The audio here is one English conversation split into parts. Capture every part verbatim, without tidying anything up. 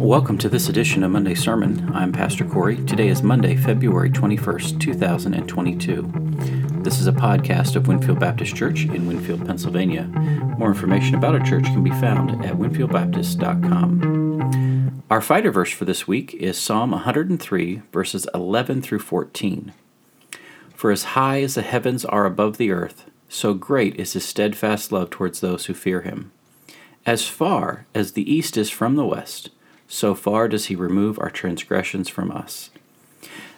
Welcome to this edition of Monday Sermon. I'm Pastor Corey. Today is Monday, February twenty-first, two thousand twenty-two. This is a podcast of Winfield Baptist Church in Winfield, Pennsylvania. More information about our church can be found at winfield baptist dot com. Our fighter verse for this week is Psalm one hundred three, verses eleven through fourteen. For as high as the heavens are above the earth, so great is his steadfast love towards those who fear him. As far as the east is from the west, so far does he remove our transgressions from us.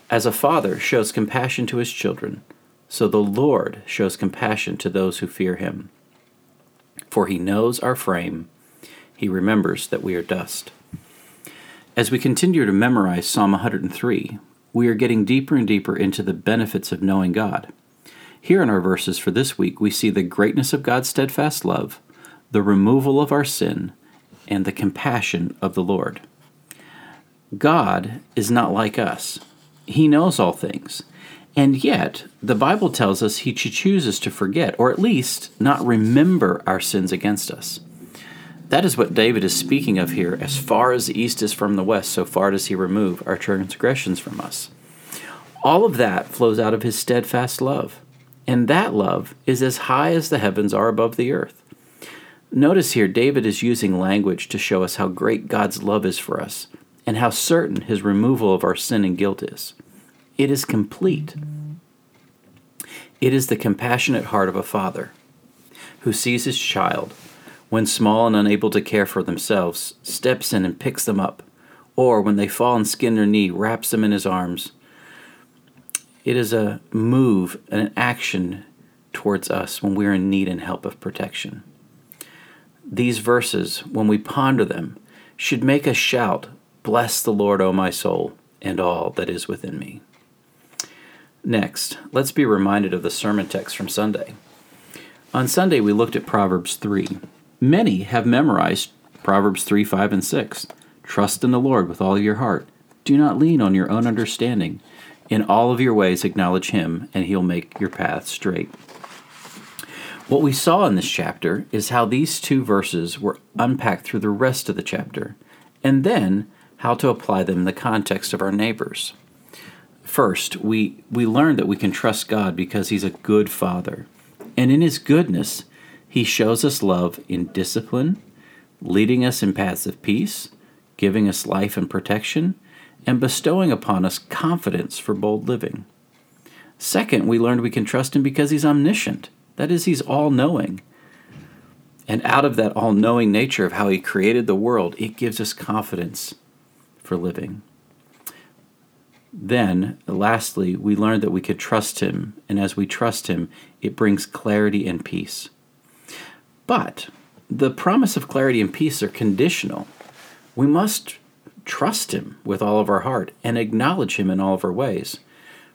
As a father shows compassion to his children, so the Lord shows compassion to those who fear him. For he knows our frame, he remembers that we are dust. As we continue to memorize Psalm one hundred three, we are getting deeper and deeper into the benefits of knowing God. Here in our verses for this week, we see the greatness of God's steadfast love, the removal of our sin, and the compassion of the Lord. God is not like us. He knows all things. And yet, the Bible tells us he chooses to forget, or at least not remember our sins against us. That is what David is speaking of here. As far as the east is from the west, so far does he remove our transgressions from us. All of that flows out of his steadfast love. And that love is as high as the heavens are above the earth. Notice here, David is using language to show us how great God's love is for us and how certain his removal of our sin and guilt is. It is complete. It is the compassionate heart of a father who sees his child, when small and unable to care for themselves, steps in and picks them up, or when they fall and skin their knee, wraps them in his arms. It is a move, an action towards us when we're in need and help of protection. These verses, when we ponder them, should make us shout, "Bless the Lord, O my soul, and all that is within me." Next, let's be reminded of the sermon text from Sunday. On Sunday, we looked at Proverbs three. Many have memorized Proverbs three, five, and six. Trust in the Lord with all your heart. Do not lean on your own understanding. In all of your ways acknowledge him, and he'll make your path straight. What we saw in this chapter is how these two verses were unpacked through the rest of the chapter, and then how to apply them in the context of our neighbors. First, we, we learned that we can trust God because he's a good father, and in his goodness, he shows us love in discipline, leading us in paths of peace, giving us life and protection, and bestowing upon us confidence for bold living. Second, we learned we can trust him because he's omniscient. That is, he's all-knowing. And out of that all-knowing nature of how he created the world, it gives us confidence for living. Then, lastly, we learn that we could trust him, and as we trust him, it brings clarity and peace. But the promise of clarity and peace are conditional. We must trust him with all of our heart and acknowledge him in all of our ways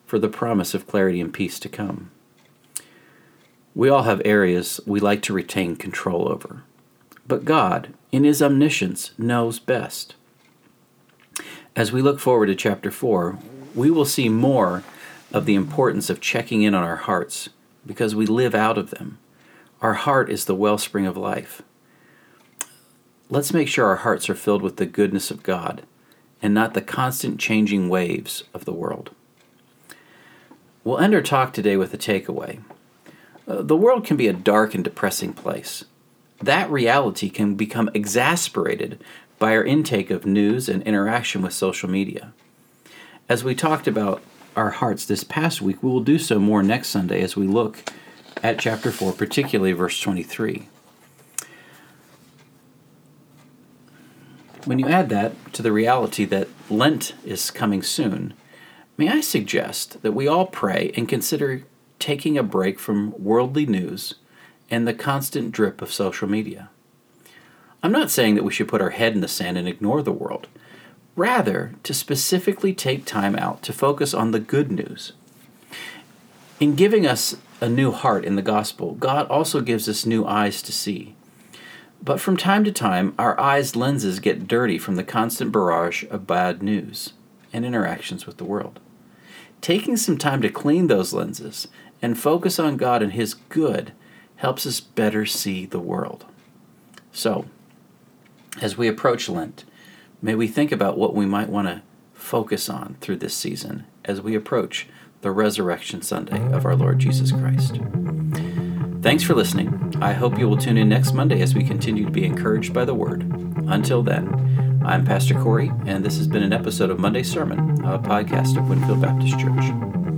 for the promise of clarity and peace to come. We all have areas we like to retain control over, but God, in his omniscience, knows best. As we look forward to chapter four, we will see more of the importance of checking in on our hearts because we live out of them. Our heart is the wellspring of life. Let's make sure our hearts are filled with the goodness of God and not the constant changing waves of the world. We'll end our talk today with a takeaway. The world can be a dark and depressing place. That reality can become exacerbated by our intake of news and interaction with social media. As we talked about our hearts this past week, we will do so more next Sunday as we look at chapter four, particularly verse twenty-three. When you add that to the reality that Lent is coming soon, may I suggest that we all pray and consider taking a break from worldly news and the constant drip of social media. I'm not saying that we should put our head in the sand and ignore the world. Rather, to specifically take time out to focus on the good news. In giving us a new heart in the gospel, God also gives us new eyes to see. But from time to time, our eyes' lenses get dirty from the constant barrage of bad news and interactions with the world. Taking some time to clean those lenses and focus on God and his good helps us better see the world. So, as we approach Lent, May we think about what we might want to focus on through this season as we approach the Resurrection Sunday of our Lord Jesus Christ. Thanks for listening. I hope you will tune in next Monday as we continue to be encouraged by the Word. Until then, I'm Pastor Corey, and this has been an episode of Monday Sermon, a podcast of Winfield Baptist Church.